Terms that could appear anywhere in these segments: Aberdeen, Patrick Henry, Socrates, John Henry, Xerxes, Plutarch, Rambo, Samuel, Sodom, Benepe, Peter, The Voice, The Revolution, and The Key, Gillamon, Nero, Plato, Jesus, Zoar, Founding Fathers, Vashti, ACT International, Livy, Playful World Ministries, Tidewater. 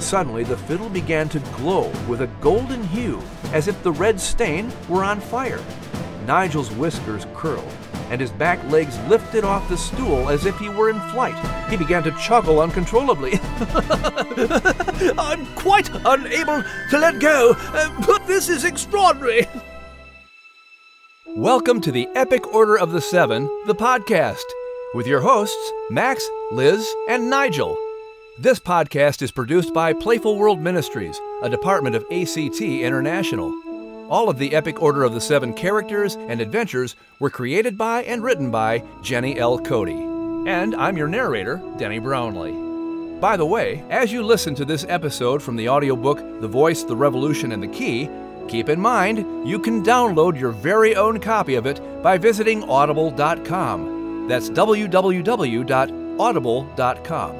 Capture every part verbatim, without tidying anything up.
Suddenly the fiddle began to glow with a golden hue, as if the red stain were on fire. Nigel's whiskers curled, and his back legs lifted off the stool as if he were in flight. He began to chuckle uncontrollably. I'm quite unable to let go, but this is extraordinary. Welcome to the Epic Order of the Seven, the podcast, with your hosts, Max, Liz, and Nigel. This podcast is produced by Playful World Ministries, a department of A C T International. All of the Epic Order of the Seven characters and adventures were created by and written by Jenny L. Cote. And I'm your narrator, Denny Brownlee. By the way, as you listen to this episode from the audiobook The Voice, The Revolution, and The Key, keep in mind you can download your very own copy of it by visiting Audible dot com. That's w w w dot audible dot com.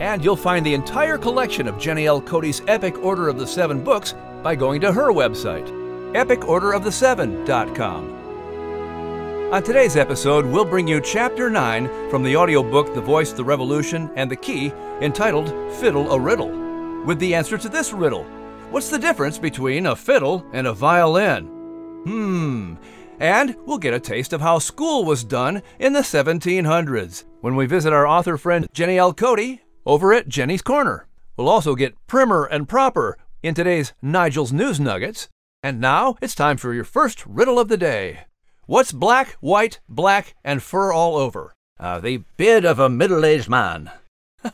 And you'll find the entire collection of Jenny L. Cote's Epic Order of the Seven books by going to her website, epic order of the seven dot com. On today's episode, we'll bring you Chapter nine from the audiobook The Voice, The Revolution, and The Key, entitled Fiddle a Riddle, with the answer to this riddle. What's the difference between a fiddle and a violin? Hmm. And we'll get a taste of how school was done in the seventeen hundreds when we visit our author friend Jenny L. Cote over at Jenny's Corner. We'll also get primer and proper in today's Nigel's News Nuggets. And now, it's time for your first riddle of the day. What's black, white, black, and fur all over? Uh, the beard of a middle-aged man.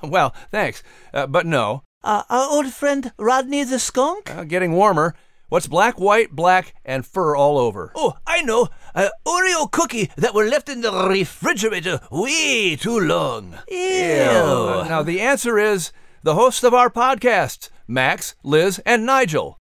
Well, thanks, uh, but no. Uh, our old friend Rodney the skunk? Uh, getting warmer. What's black, white, black, and fur all over? Oh, I know. An Oreo cookie that were left in the refrigerator way too long. Ew. Ew. Uh, now, the answer is the hosts of our podcasts, Max, Liz, and Nigel.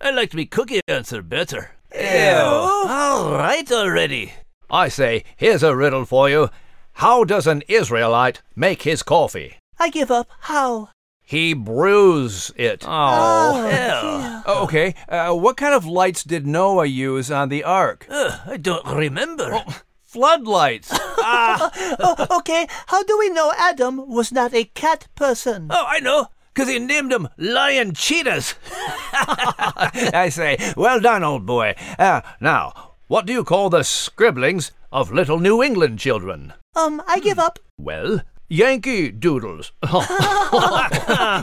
I liked me cookie answer better. Ew. All right already. I say, here's a riddle for you. How does an Israelite make his coffee? I give up. How? He brews it. Oh, hell. Oh, okay, uh, what kind of lights did Noah use on the ark? Uh, I don't remember. Oh, floodlights. ah. oh, okay, how do we know Adam was not a cat person? Oh, I know. Because he named them lion cheetahs. I say, well done, old boy. Uh, now, what do you call the scribblings of little New England children? Um, I give up. Well, Yankee doodles.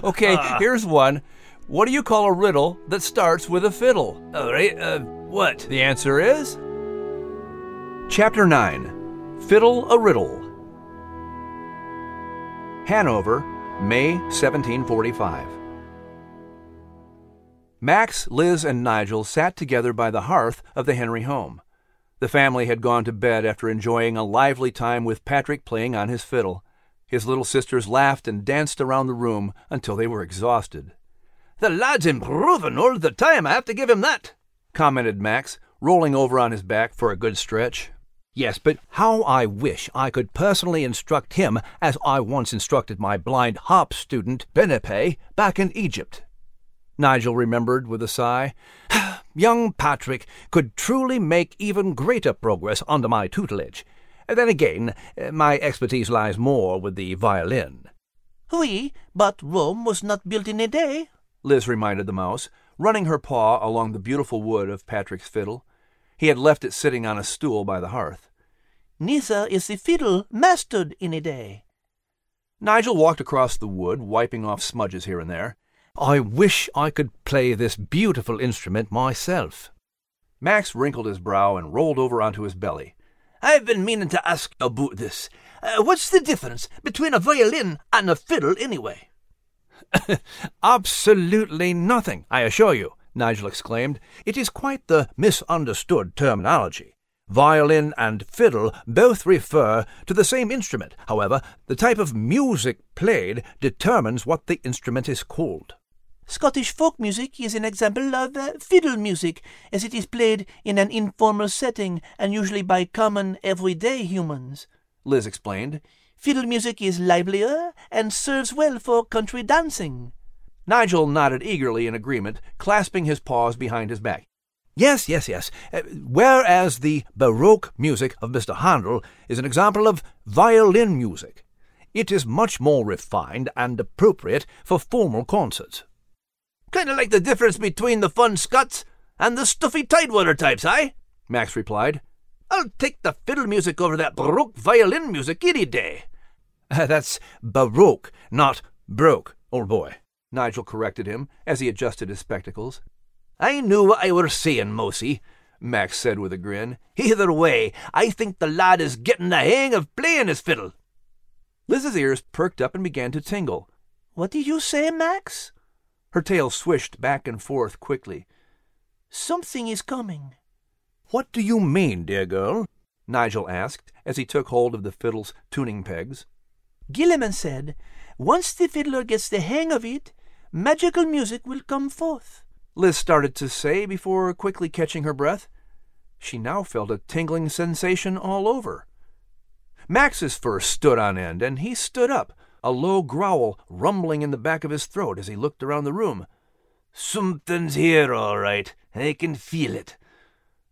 Okay, here's one. What do you call a riddle that starts with a fiddle? All right, uh, what? The answer is... Chapter nine, Fiddle a Riddle. Hanover, May seventeen forty-five. Max, Liz, and Nigel sat together by the hearth of the Henry home. The family had gone to bed after enjoying a lively time with Patrick playing on his fiddle. His little sisters laughed and danced around the room until they were exhausted. "The lad's improving all the time, I have to give him that," commented Max, rolling over on his back for a good stretch. "Yes, but how I wish I could personally instruct him as I once instructed my blind harp student, Benepe, back in Egypt." Nigel remembered with a sigh. "Young Patrick could truly make even greater progress under my tutelage. Then again, my expertise lies more with the violin." "Oui, but Rome was not built in a day," Liz reminded the mouse, running her paw along the beautiful wood of Patrick's fiddle. He had left it sitting on a stool by the hearth. "Neither is the fiddle mastered in a day." Nigel walked across the wood, wiping off smudges here and there. "I wish I could play this beautiful instrument myself." Max wrinkled his brow and rolled over onto his belly. "I've been meaning to ask about this. Uh, what's the difference between a violin and a fiddle, anyway?" "Absolutely nothing, I assure you," Nigel exclaimed. "It is quite the misunderstood terminology. Violin and fiddle both refer to the same instrument. However, the type of music played determines what the instrument is called." "Scottish folk music is an example of uh, fiddle music, as it is played in an informal setting and usually by common, everyday humans," Liz explained. "Fiddle music is livelier and serves well for country dancing." Nigel nodded eagerly in agreement, clasping his paws behind his back. "Yes, yes, yes. Uh, whereas the Baroque music of Mister Handel is an example of violin music. it is much more refined and appropriate for formal concerts. Kind of like the difference between the fun Scots and the stuffy Tidewater types, eh? Max replied. I'll take the fiddle music over that Baroque violin music any day. Uh, that's Baroque, not broke, old boy, Nigel corrected him as he adjusted his spectacles. I knew what I were saying, Mosey, Max said with a grin. Either way, I think the lad is getting the hang of playing his fiddle. Liz's ears perked up and began to tingle. What did you say, Max? Her tail swished back and forth quickly. Something is coming. What do you mean, dear girl? Nigel asked as he took hold of the fiddle's tuning pegs. Gillamon said, once the fiddler gets the hang of it, magical music will come forth. Liz started to say before quickly catching her breath. She now felt a tingling sensation all over. Max's fur stood on end, and he stood up, a low growl rumbling in the back of his throat as he looked around the room. Something's here, all right. I can feel it.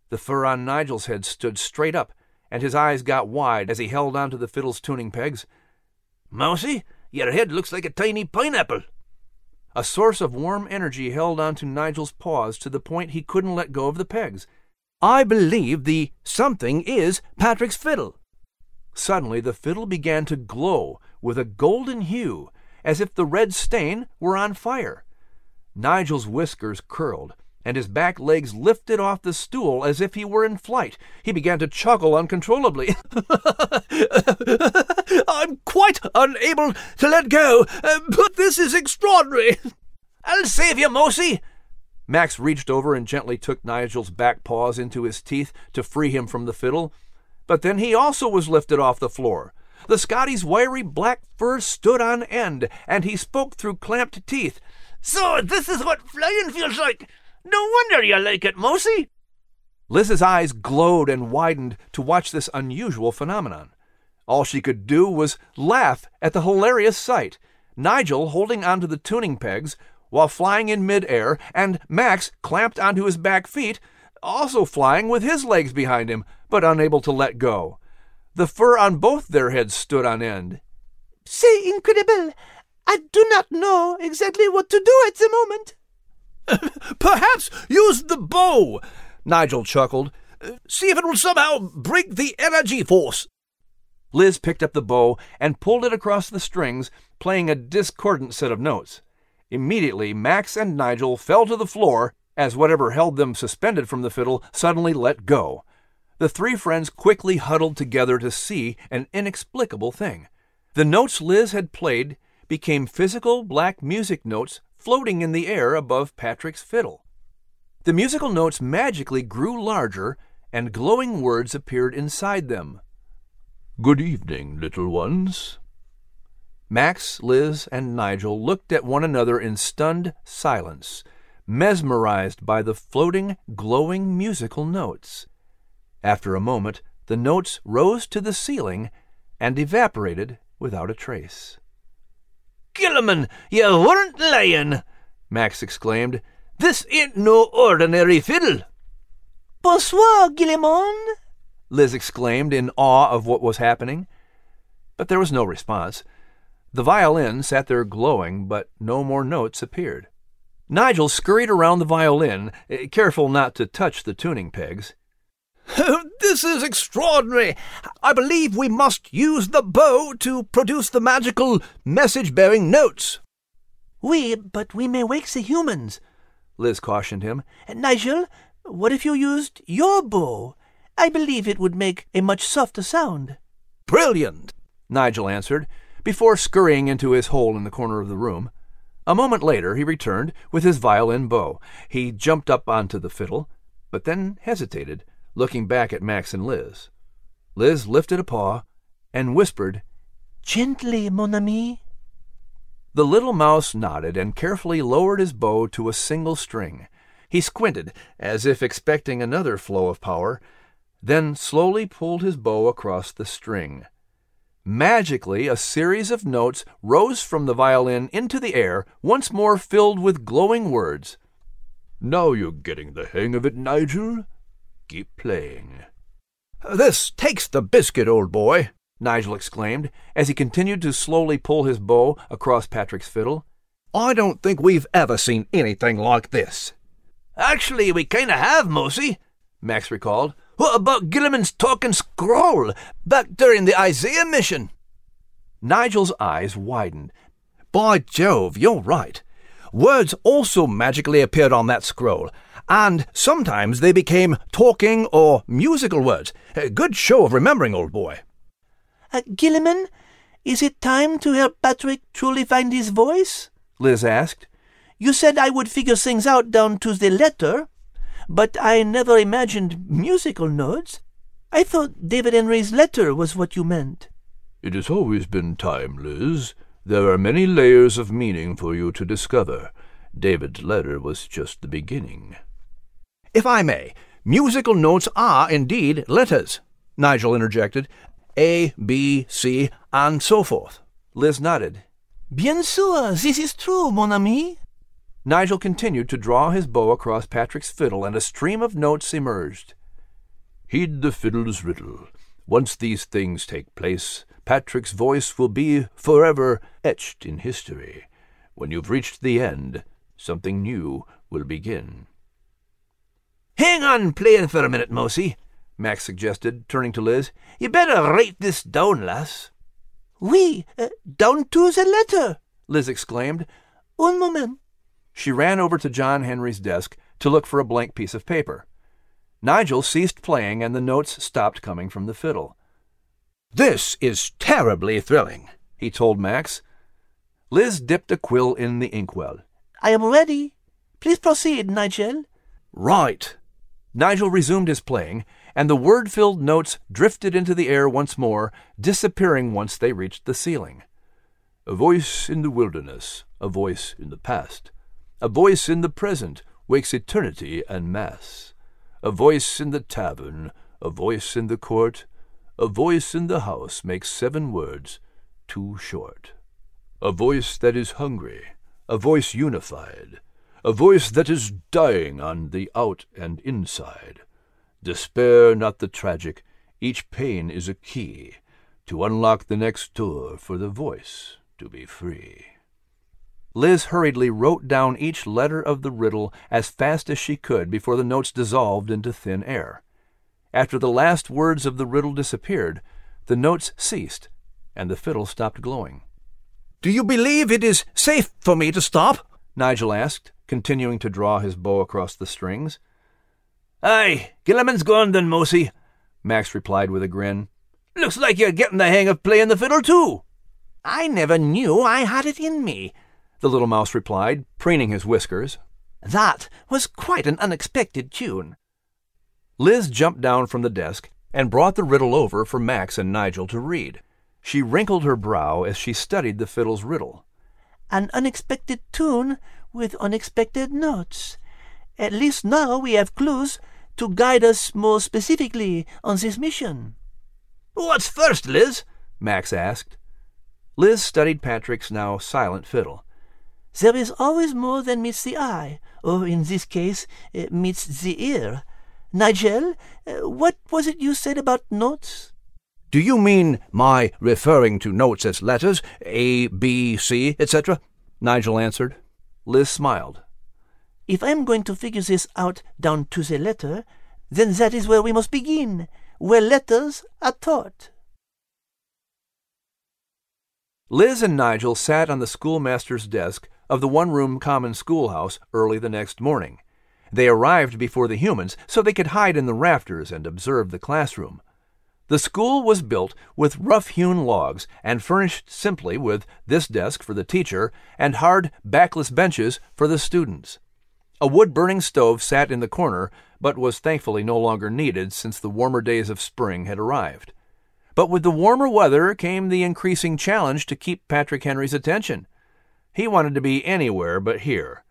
The fur on Nigel's head stood straight up, and his eyes got wide as he held onto the fiddle's tuning pegs. Mousy, your head looks like a tiny pineapple. A source of warm energy held onto Nigel's paws to the point he couldn't let go of the pegs. I believe the something is Patrick's fiddle. Suddenly the fiddle began to glow with a golden hue, as if the red stain were on fire. Nigel's whiskers curled, and his back legs lifted off the stool as if he were in flight. He began to chuckle uncontrollably. I'm quite unable to let go, uh, but this is extraordinary. I'll save you, Mosey. Max reached over and gently took Nigel's back paws into his teeth to free him from the fiddle, but then he also was lifted off the floor. The Scottie's wiry black fur stood on end, and he spoke through clamped teeth. So this is what flying feels like. No wonder you like it, Mosey. Liz's eyes glowed and widened to watch this unusual phenomenon. All she could do was laugh at the hilarious sight, Nigel holding onto the tuning pegs while flying in midair, and Max clamped onto his back feet, also flying with his legs behind him, but unable to let go. The fur on both their heads stood on end. C'est incredible. I do not know exactly what to do at the moment. Perhaps use the bow, Nigel chuckled. See if it will somehow break the energy force. Liz picked up the bow and pulled it across the strings, playing a discordant set of notes. Immediately, Max and Nigel fell to the floor as whatever held them suspended from the fiddle suddenly let go. The three friends quickly huddled together to see an inexplicable thing. The notes Liz had played became physical black music notes floating in the air above Patrick's fiddle. The musical notes magically grew larger, and glowing words appeared inside them. Good evening, little ones. Max, Liz, and Nigel looked at one another in stunned silence, mesmerized by the floating, glowing musical notes. After a moment, the notes rose to the ceiling and evaporated without a trace. Gillamon, you weren't lying, Max exclaimed. This ain't no ordinary fiddle. Bonsoir, Gillamon, Liz exclaimed in awe of what was happening. But there was no response. The violin sat there glowing, but no more notes appeared. Nigel scurried around the violin, careful not to touch the tuning pegs. This is extraordinary. I believe we must use the bow to produce the magical message-bearing notes. Oui, but we may wake the humans, Liz cautioned him. Nigel, what if you used your bow? I believe it would make a much softer sound. Brilliant, Nigel answered, before scurrying into his hole in the corner of the room. A moment later he returned with his violin bow. He jumped up onto the fiddle, but then hesitated, looking back at Max and Liz. Liz lifted a paw and whispered, Gently, mon ami. The little mouse nodded and carefully lowered his bow to a single string. He squinted, as if expecting another flow of power, then slowly pulled his bow across the string. Magically, a series of notes rose from the violin into the air, once more filled with glowing words. Now you're getting the hang of it, Nigel. Keep playing. This takes the biscuit, old boy, Nigel exclaimed, as he continued to slowly pull his bow across Patrick's fiddle. I don't think we've ever seen anything like this. Actually, we kind of have, Mosey, Max recalled. What about Gilliman's talking scroll back during the Isaiah mission? Nigel's eyes widened. By Jove, you're right. Words also magically appeared on that scroll, and sometimes they became talking or musical words. A good show of remembering, old boy. Uh, Gillamon, is it time to help Patrick truly find his voice? Liz asked. You said I would figure things out down to the letter, but I never imagined musical notes. I thought David Henry's letter was what you meant. It has always been time, Liz. There are many layers of meaning for you to discover. David's letter was just the beginning. If I may, musical notes are indeed letters, Nigel interjected. A, B, C, and so forth. Liz nodded. Bien sûr, this is true, mon ami. Nigel continued to draw his bow across Patrick's fiddle, and a stream of notes emerged. Heed the fiddle's riddle. Once these things take place, Patrick's voice will be forever etched in history. When you've reached the end, something new will begin. Hang on playing for a minute, Mosey, Max suggested, turning to Liz. You better write this down, lass. Oui, uh, down to the letter, Liz exclaimed. Un moment. She ran over to John Henry's desk to look for a blank piece of paper. Nigel ceased playing, and the notes stopped coming from the fiddle. This is terribly thrilling, he told Max. Liz dipped a quill in the inkwell. I am ready. Please proceed, Nigel. Right. Nigel resumed his playing, and the word-filled notes drifted into the air once more, disappearing once they reached the ceiling. A voice in the wilderness, a voice in the past. A voice in the present wakes eternity en masse. A voice in the tavern, a voice in the court, a voice in the house makes seven words too short. A voice that is hungry, a voice unified, a voice that is dying on the out and inside. Despair not the tragic, each pain is a key to unlock the next door for the voice to be free. Liz hurriedly wrote down each letter of the riddle as fast as she could before the notes dissolved into thin air. After the last words of the riddle disappeared, the notes ceased, and the fiddle stopped glowing. Do you believe it is safe for me to stop? Nigel asked, continuing to draw his bow across the strings. Aye, Gilliman's gone then, Mosey, Max replied with a grin. Looks like you're getting the hang of playing the fiddle, too. I never knew I had it in me, the little mouse replied, preening his whiskers. That was quite an unexpected tune. Liz jumped down from the desk and brought the riddle over for Max and Nigel to read. She wrinkled her brow as she studied the fiddle's riddle. An unexpected tune with unexpected notes. At least now we have clues to guide us more specifically on this mission. What's first, Liz? Max asked. Liz studied Patrick's now silent fiddle. There is always more than meets the eye, or in this case, meets the ear. Nigel, what was it you said about notes? Do you mean my referring to notes as letters, A, B, C, et cetera? Nigel answered. Liz smiled. If I'm going to figure this out down to the letter, then that is where we must begin, where letters are taught. Liz and Nigel sat on the schoolmaster's desk of the one-room common schoolhouse early the next morning. They arrived before the humans so they could hide in the rafters and observe the classroom. The school was built with rough-hewn logs and furnished simply with this desk for the teacher and hard, backless benches for the students. A wood-burning stove sat in the corner, but was thankfully no longer needed since the warmer days of spring had arrived. But with the warmer weather came the increasing challenge to keep Patrick Henry's attention. He wanted to be anywhere but here.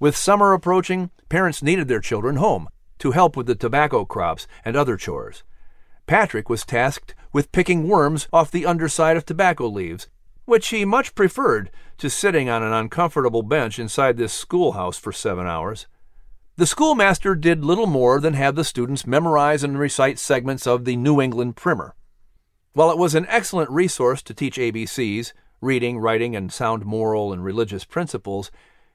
With summer approaching, parents needed their children home to help with the tobacco crops and other chores. Patrick was tasked with picking worms off the underside of tobacco leaves, which he much preferred to sitting on an uncomfortable bench inside this schoolhouse for seven hours. The schoolmaster did little more than have the students memorize and recite segments of the New England Primer. While it was an excellent resource to teach A B Cs, reading, writing, and sound moral and religious principles,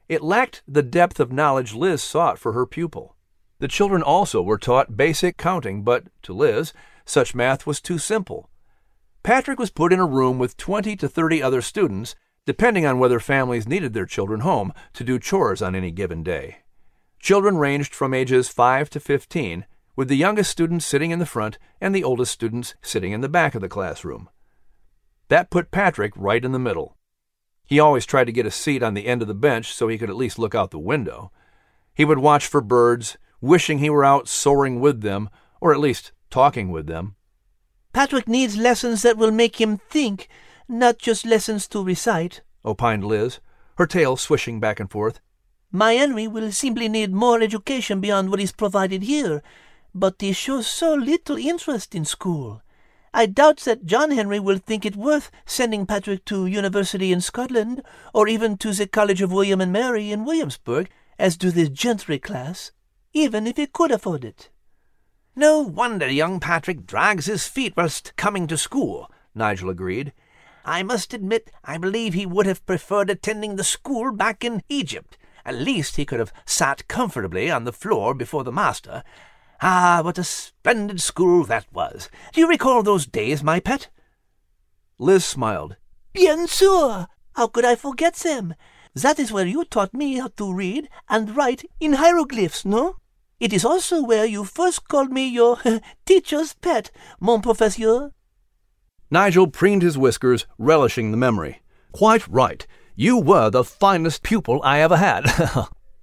it lacked the depth of knowledge Liz sought for her pupil. The children also were taught basic counting, but, to Liz, such math was too simple. Patrick was put in a room with twenty to thirty other students, depending on whether families needed their children home to do chores on any given day. Children ranged from ages five to fifteen, with the youngest students sitting in the front and the oldest students sitting in the back of the classroom. That put Patrick right in the middle. He always tried to get a seat on the end of the bench so he could at least look out the window. He would watch for birds, wishing he were out soaring with them, or at least talking with them. "Patrick needs lessons that will make him think, not just lessons to recite," opined Liz, her tail swishing back and forth. "My Henry will simply need more education beyond what is provided here, but he shows so little interest in school. I doubt that John Henry will think it worth sending Patrick to university in Scotland, or even to the College of William and Mary in Williamsburg, as do the gentry class, even if he could afford it." "No wonder young Patrick drags his feet whilst coming to school," Nigel agreed. "I must admit I believe he would have preferred attending the school back in Egypt. At least he could have sat comfortably on the floor before the master. Ah, what a splendid school that was! Do you recall those days, my pet?" Liz smiled. "Bien sûr! How could I forget them? That is where you taught me how to read and write in hieroglyphs, no? It is also where you first called me your teacher's pet, mon professeur." Nigel preened his whiskers, relishing the memory. "Quite right. You were the finest pupil I ever had."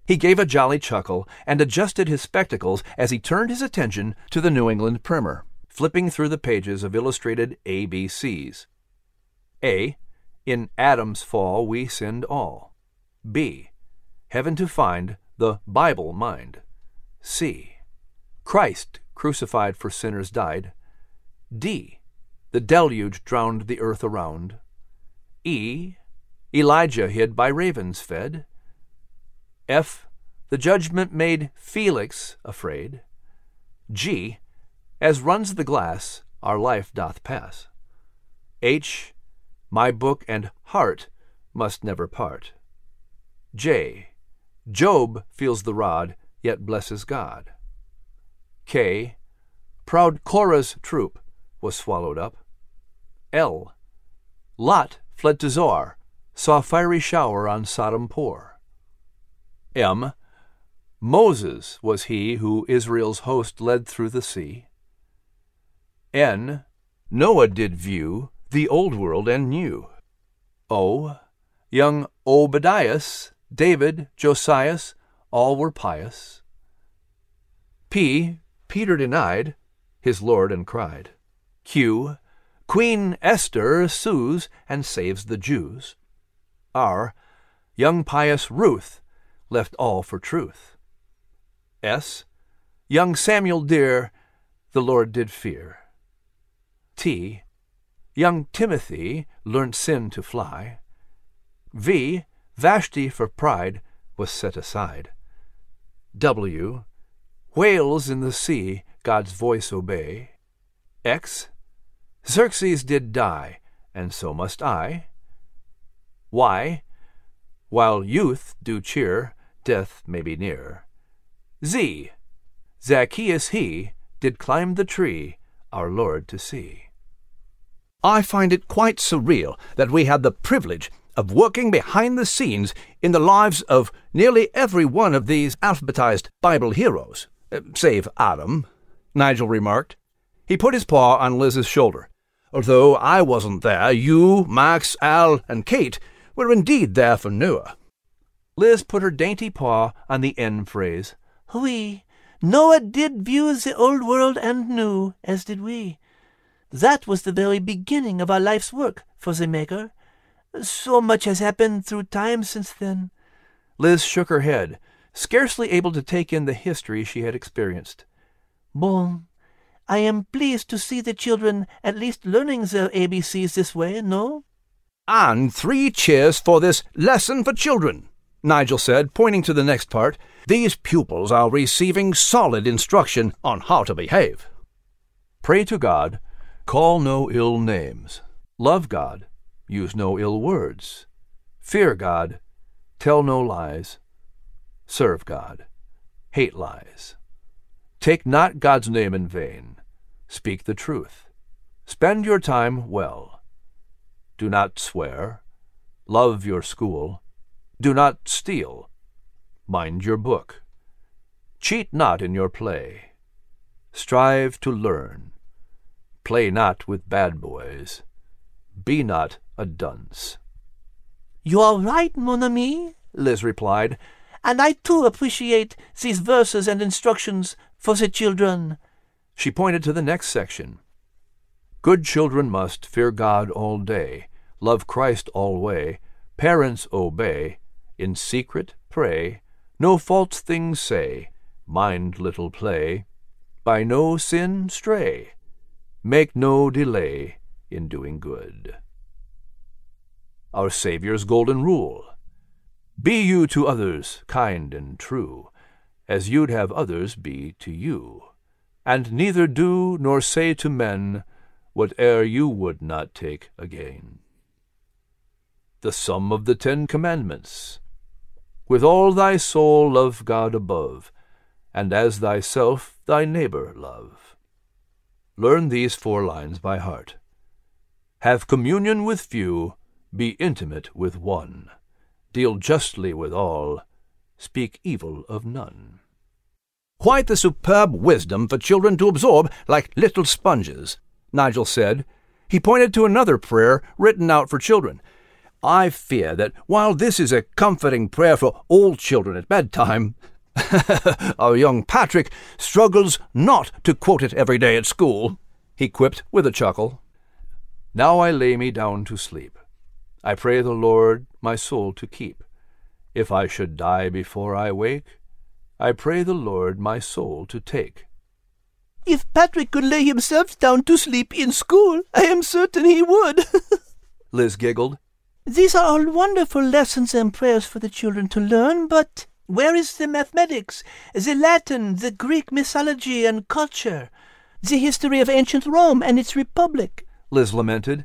He gave a jolly chuckle and adjusted his spectacles as he turned his attention to the New England Primer, flipping through the pages of illustrated A B Cs. A. In Adam's fall we sinned all. B. Heaven to find, the Bible mind. C. Christ crucified for sinners died. D. The deluge drowned the earth around. E. Elijah hid by ravens fed. F. The judgment made Felix afraid. G. As runs the glass, our life doth pass. H. My book and heart must never part. J. Job feels the rod, yet blesses God. K. Proud Korah's troop was swallowed up. L. Lot fled to Zoar, saw fiery shower on Sodom pour. M. Moses was he who Israel's host led through the sea. N. Noah did view the old world and new. O. Young Obadias, David, Josias, all were pious. P. Peter denied his Lord and cried. Q. Queen Esther sues and saves the Jews. R. Young pious Ruth left all for truth. S. Young Samuel dear, the Lord did fear. T. Young Timothy learnt sin to fly. V. Vashti for pride was set aside. W. Whales in the sea God's voice obey. X. Xerxes did die, and so must I. Y. While youth do cheer, death may be near. Z. Zacchaeus he did climb the tree, our Lord to see. I find it quite surreal that we had the privilege of working behind the scenes in the lives of nearly every one of these alphabetized Bible heroes, save Adam, Nigel remarked. He put his paw on Liz's shoulder. Although I wasn't there, you, Max, Al, and Kate were indeed there for Noah. Liz put her dainty paw on the end phrase. We, Noah did view the old world and new, as did we. That was the very beginning of our life's work for the Maker. So much has happened through time since then. Liz shook her head, scarcely able to take in the history she had experienced. Bon, I am pleased to see the children at least learning their A B Cs this way, no? And three cheers for this lesson for children, Nigel said, pointing to the next part. These pupils are receiving solid instruction on how to behave. Pray to God, Call no ill names. Love God. Use no ill words. Fear God. Tell no lies. Serve God. Hate lies. Take not God's name in vain. Speak the truth. Spend your time well. Do not swear. Love your school. Do not steal. Mind your book. Cheat not in your play. Strive to learn. Play not with bad boys. Be not a dunce. You are right, mon ami, Liz replied, and I too appreciate these verses and instructions for the children. She pointed to the next section. Good children must fear God all day, love Christ alway, parents obey, in secret pray, no false things say, mind little play, by no sin stray, make no delay in doing good. Our Savior's golden rule. Be you to others kind and true, as you'd have others be to you, and neither do nor say to men whate'er you would not take again. The sum of the Ten Commandments. With all thy soul love God above, and as thyself thy neighbor love. Learn these four lines by heart. Have communion with few, be intimate with one, deal justly with all, speak evil of none. Quite the superb wisdom for children to absorb like little sponges, Nigel said. He pointed to another prayer written out for children. I fear that while this is a comforting prayer for all children at bedtime, our young Patrick struggles not to quote it every day at school, he quipped with a chuckle. Now I lay me down to sleep. I pray the Lord my soul to keep. If I should die before I wake, I pray the Lord my soul to take. If Patrick could lay himself down to sleep in school, I am certain he would, Liz giggled. These are all wonderful lessons and prayers for the children to learn, but where is the mathematics, the Latin, the Greek mythology and culture, the history of ancient Rome and its republic? Liz lamented.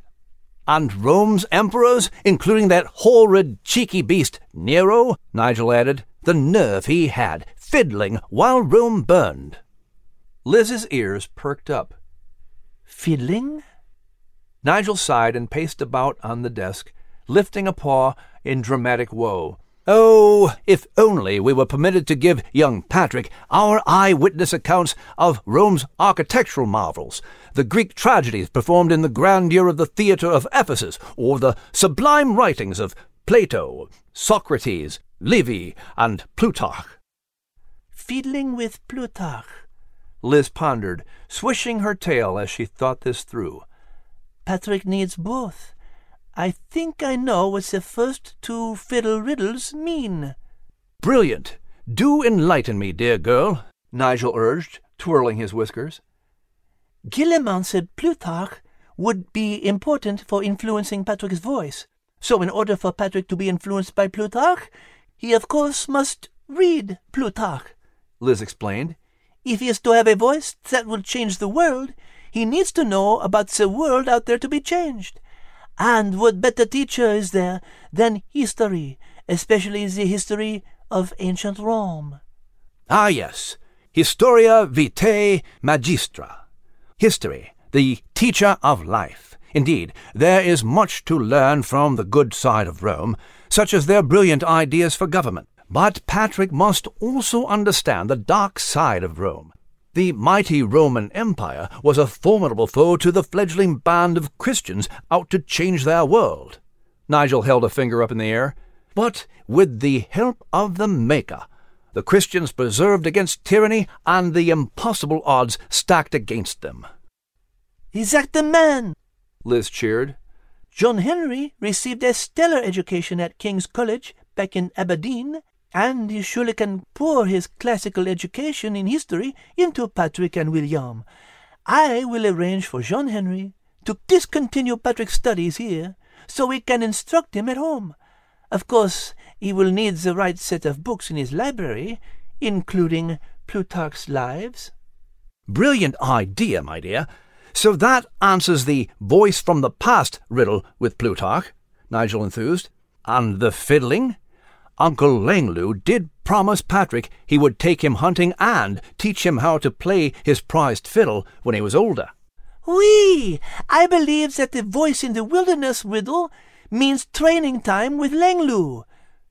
And Rome's emperors, including that horrid, cheeky beast Nero, Nigel added, the nerve he had, fiddling while Rome burned. Liz's ears perked up. Fiddling? Nigel sighed and paced about on the desk, lifting a paw in dramatic woe. Oh, if only we were permitted to give young Patrick our eye-witness accounts of Rome's architectural marvels, the Greek tragedies performed in the grandeur of the theatre of Ephesus, or the sublime writings of Plato, Socrates, Livy, and Plutarch. Fiddling with Plutarch, Liz pondered, swishing her tail as she thought this through. Patrick needs both. I think I know what the first two fiddle riddles mean. Brilliant. Do enlighten me, dear girl, Nigel urged, twirling his whiskers. Gillamon said Plutarch would be important for influencing Patrick's voice. So in order for Patrick to be influenced by Plutarch, he of course must read Plutarch, Liz explained. If he is to have a voice that will change the world, he needs to know about the world out there to be changed. And what better teacher is there than history, especially the history of ancient Rome? Ah, yes. Historia vitae magistra. History, the teacher of life. Indeed, there is much to learn from the good side of Rome, such as their brilliant ideas for government. But Patrick must also understand the dark side of Rome. The mighty Roman Empire was a formidable foe to the fledgling band of Christians out to change their world. Nigel held a finger up in the air. But with the help of the Maker, the Christians preserved against tyranny and the impossible odds stacked against them. He's at the man, Liz cheered. John Henry received a stellar education at King's College back in Aberdeen, and he surely can pour his classical education in history into Patrick and William. I will arrange for John Henry to discontinue Patrick's studies here so we can instruct him at home. Of course, he will need the right set of books in his library, including Plutarch's Lives. Brilliant idea, my dear. So that answers the voice from the past riddle with Plutarch, Nigel enthused. And the fiddling? Uncle Langloo did promise Patrick he would take him hunting and teach him how to play his prized fiddle when he was older. Oui, I believe that the voice in the wilderness riddle means training time with Langloo,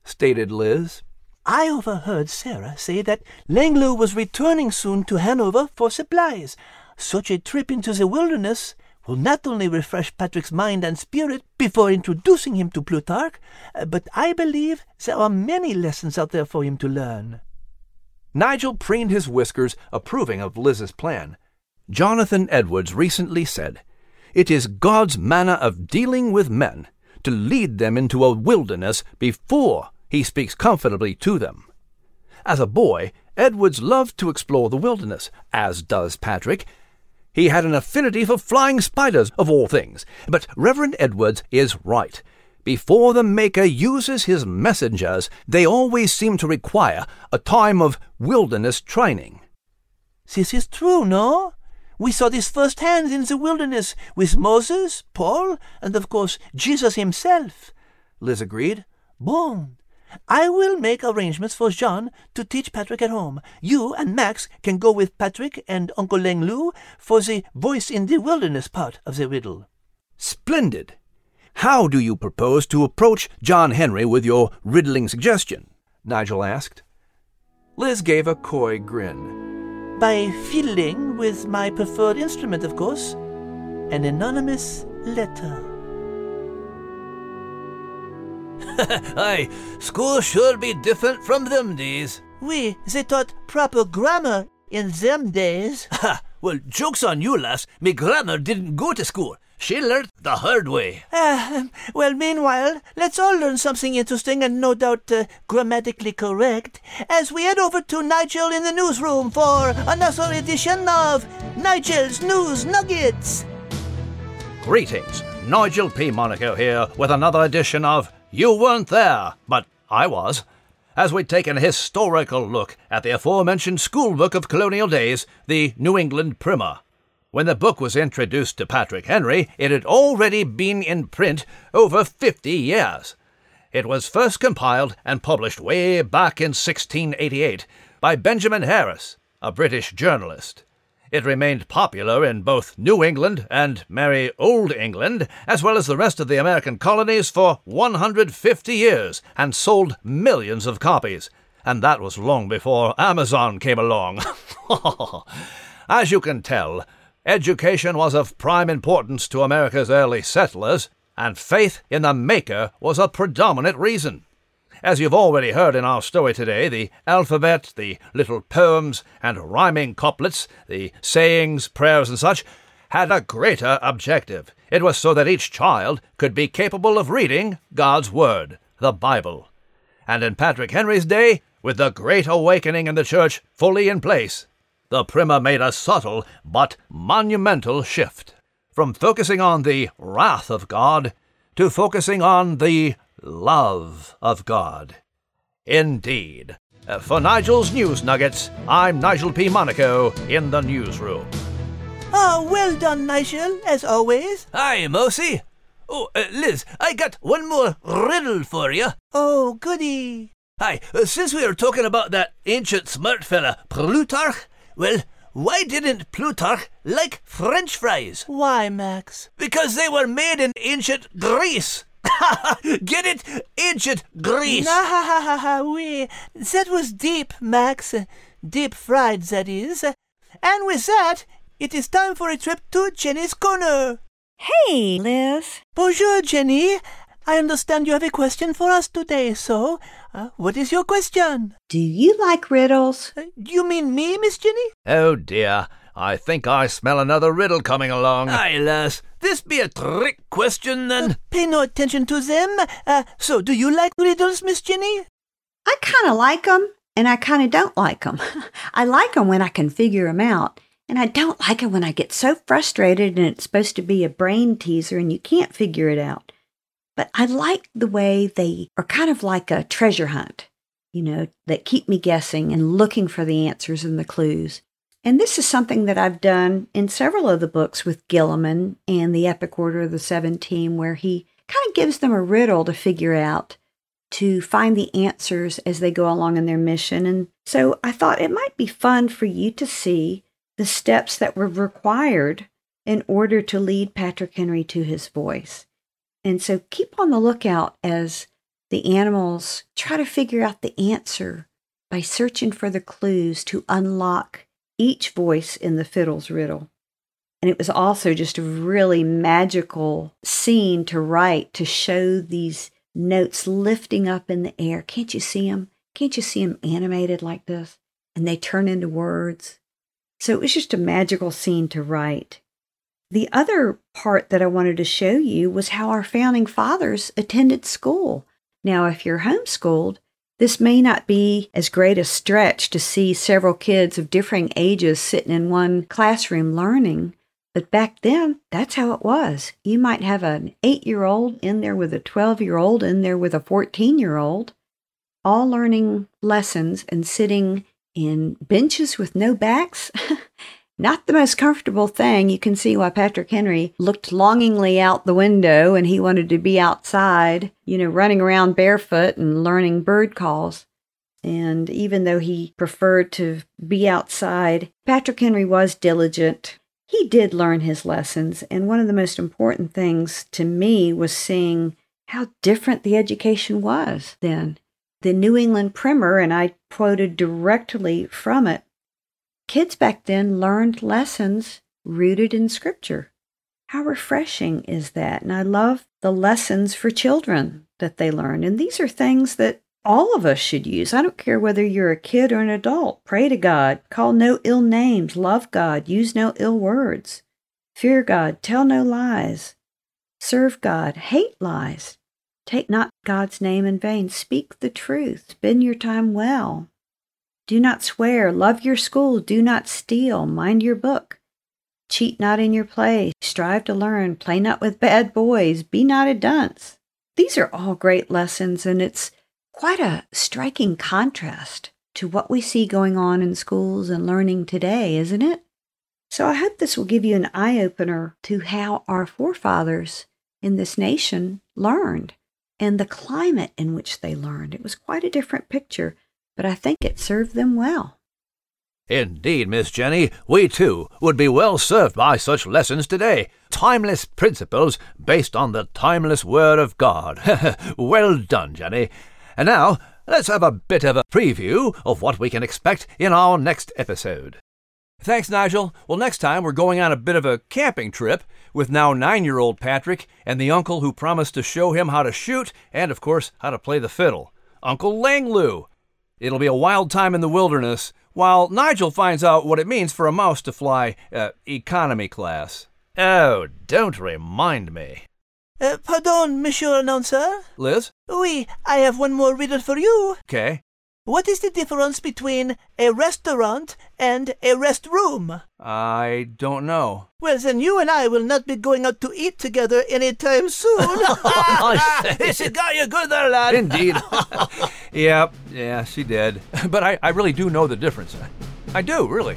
stated Liz. I overheard Sarah say that Langloo was returning soon to Hanover for supplies. Such a trip into the wilderness will not only refresh Patrick's mind and spirit before introducing him to Plutarch, but I believe there are many lessons out there for him to learn. Nigel preened his whiskers, approving of Liz's plan. Jonathan Edwards recently said, "It is God's manner of dealing with men to lead them into a wilderness before he speaks comfortably to them." As a boy, Edwards loved to explore the wilderness, as does Patrick. He had an affinity for flying spiders, of all things. But Reverend Edwards is right. Before the Maker uses his messengers, they always seem to require a time of wilderness training. This is true, no? We saw this firsthand in the wilderness with Moses, Paul, and, of course, Jesus himself, Liz agreed. Bon, I will make arrangements for John to teach Patrick at home. You and Max can go with Patrick and Uncle Langloo for the voice in the wilderness part of the riddle. Splendid! How do you propose to approach John Henry with your riddling suggestion? Nigel asked. Liz gave a coy grin. By fiddling with my preferred instrument, of course, an anonymous letter. Aye, school should be different from them days. Oui, they taught proper grammar in them days. Ha! Well, joke's on you, lass. Me grammar didn't go to school. She learnt the hard way. Uh, well, meanwhile, let's all learn something interesting and no doubt uh, grammatically correct as we head over to Nigel in the newsroom for another edition of Nigel's News Nuggets. Greetings, Nigel P. Monaco here with another edition of You Weren't There, But I Was, as we take an historical look at the aforementioned schoolbook of colonial days, the New England Primer. When the book was introduced to Patrick Henry, it had already been in print over fifty years. It was first compiled and published way back in sixteen eighty-eight by Benjamin Harris, a British journalist. It remained popular in both New England and merry Old England, as well as the rest of the American colonies, for one hundred fifty years and sold millions of copies. And that was long before Amazon came along. As you can tell, education was of prime importance to America's early settlers, and faith in the Maker was a predominant reason. As you've already heard in our story today, the alphabet, the little poems and rhyming couplets, the sayings, prayers and such, had a greater objective. It was so that each child could be capable of reading God's Word, the Bible. And in Patrick Henry's day, with the Great Awakening in the church fully in place, the Primer made a subtle but monumental shift from focusing on the wrath of God to focusing on the love of God. Indeed. For Nigel's News Nuggets, I'm Nigel P. Monaco in the newsroom. Oh, well done, Nigel, as always. Hi, Mosey. Oh, uh, Liz, I got one more riddle for you. Oh, goody. Hi, uh, since we were talking about that ancient smart fella, Plutarch, well, why didn't Plutarch like French fries? Why, Max? Because they were made in ancient Greece. Get it? Ancient Greece. Ah, ha, ha, ha, ha, oui. That was deep, Max. Deep fried, that is. And with that, it is time for a trip to Jenny's corner. Hey, Liz. Bonjour, Jenny. I understand you have a question for us today, so uh, what is your question? Do you like riddles? Uh, you mean me, Miss Jenny? Oh, dear. I think I smell another riddle coming along. Aye, lass. This be a trick question, then? Uh, pay no attention to them. Uh, so, do you like riddles, Miss Jenny? I kind of like them, and I kind of don't like them. I like them when I can figure them out, and I don't like it when I get so frustrated and it's supposed to be a brain teaser and you can't figure it out. But I like the way they are kind of like a treasure hunt, you know, that keep me guessing and looking for the answers and the clues. And this is something that I've done in several of the books with Gillamon and the Epic Order of the Seven team, where he kind of gives them a riddle to figure out, to find the answers as they go along in their mission. And so I thought it might be fun for you to see the steps that were required in order to lead Patrick Henry to his voice. And so keep on the lookout as the animals try to figure out the answer by searching for the clues to unlock each voice in the fiddle's riddle. And it was also just a really magical scene to write, to show these notes lifting up in the air. Can't you see them? Can't you see them animated like this? And they turn into words. So it was just a magical scene to write. The other part that I wanted to show you was how our founding fathers attended school. Now, if you're homeschooled, this may not be as great a stretch to see several kids of differing ages sitting in one classroom learning, but back then, that's how it was. You might have an eight-year-old in there with a twelve-year-old, in there with a fourteen-year-old, all learning lessons and sitting in benches with no backs. Not the most comfortable thing. You can see why Patrick Henry looked longingly out the window and he wanted to be outside, you know, running around barefoot and learning bird calls. And even though he preferred to be outside, Patrick Henry was diligent. He did learn his lessons. And one of the most important things to me was seeing how different the education was then. The New England Primer, and I quoted directly from it, kids back then learned lessons rooted in Scripture. How refreshing is that? And I love the lessons for children that they learn. And these are things that all of us should use. I don't care whether you're a kid or an adult. Pray to God. Call no ill names. Love God. Use no ill words. Fear God. Tell no lies. Serve God. Hate lies. Take not God's name in vain. Speak the truth. Spend your time well. Do not swear, love your school, do not steal, mind your book, cheat not in your play, strive to learn, play not with bad boys, be not a dunce. These are all great lessons, and it's quite a striking contrast to what we see going on in schools and learning today, isn't it? So I hope this will give you an eye-opener to how our forefathers in this nation learned and the climate in which they learned. It was quite a different picture, but I think it served them well. Indeed, Miss Jenny, we too would be well served by such lessons today. Timeless principles based on the timeless Word of God. Well done, Jenny. And now, let's have a bit of a preview of what we can expect in our next episode. Thanks, Nigel. Well, next time we're going on a bit of a camping trip with now nine-year-old Patrick and the uncle who promised to show him how to shoot and, of course, how to play the fiddle, Uncle Langloo. It'll be a wild time in the wilderness while Nigel finds out what it means for a mouse to fly uh, economy class. Oh, don't remind me. Uh, pardon, Monsieur Announcer. Liz? Oui, I have one more riddle for you. Okay. What is the difference between a restaurant and a restroom? I don't know. Well, then you and I will not be going out to eat together anytime soon. This got you good there, lad. Indeed. Yep, yeah, she did. But I, I really do know the difference. I do, really.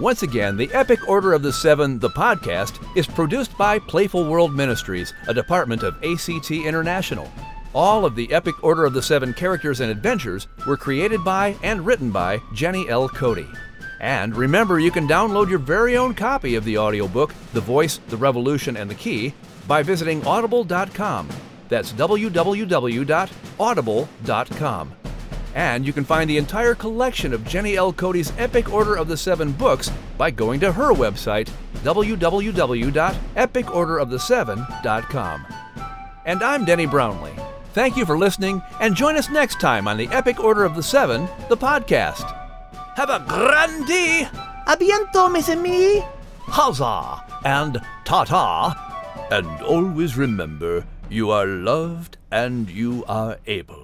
Once again, the Epic Order of the Seven, the podcast, is produced by Playful World Ministries, a department of A C T International. All of the Epic Order of the Seven characters and adventures were created by and written by Jenny L. Cote. And remember, you can download your very own copy of the audiobook, The Voice, The Revolution, and The Key, by visiting audible dot com. That's w w w dot audible dot com. And you can find the entire collection of Jenny L. Cote's Epic Order of the Seven books by going to her website, w w w dot epic order of the seven dot com. And I'm Denny Brownlee. Thank you for listening, and join us next time on the Epic Order of the Seven, the podcast. Have a grand day! A bientôt, mes amis! Huzzah! And ta-ta! And always remember, you are loved and you are able.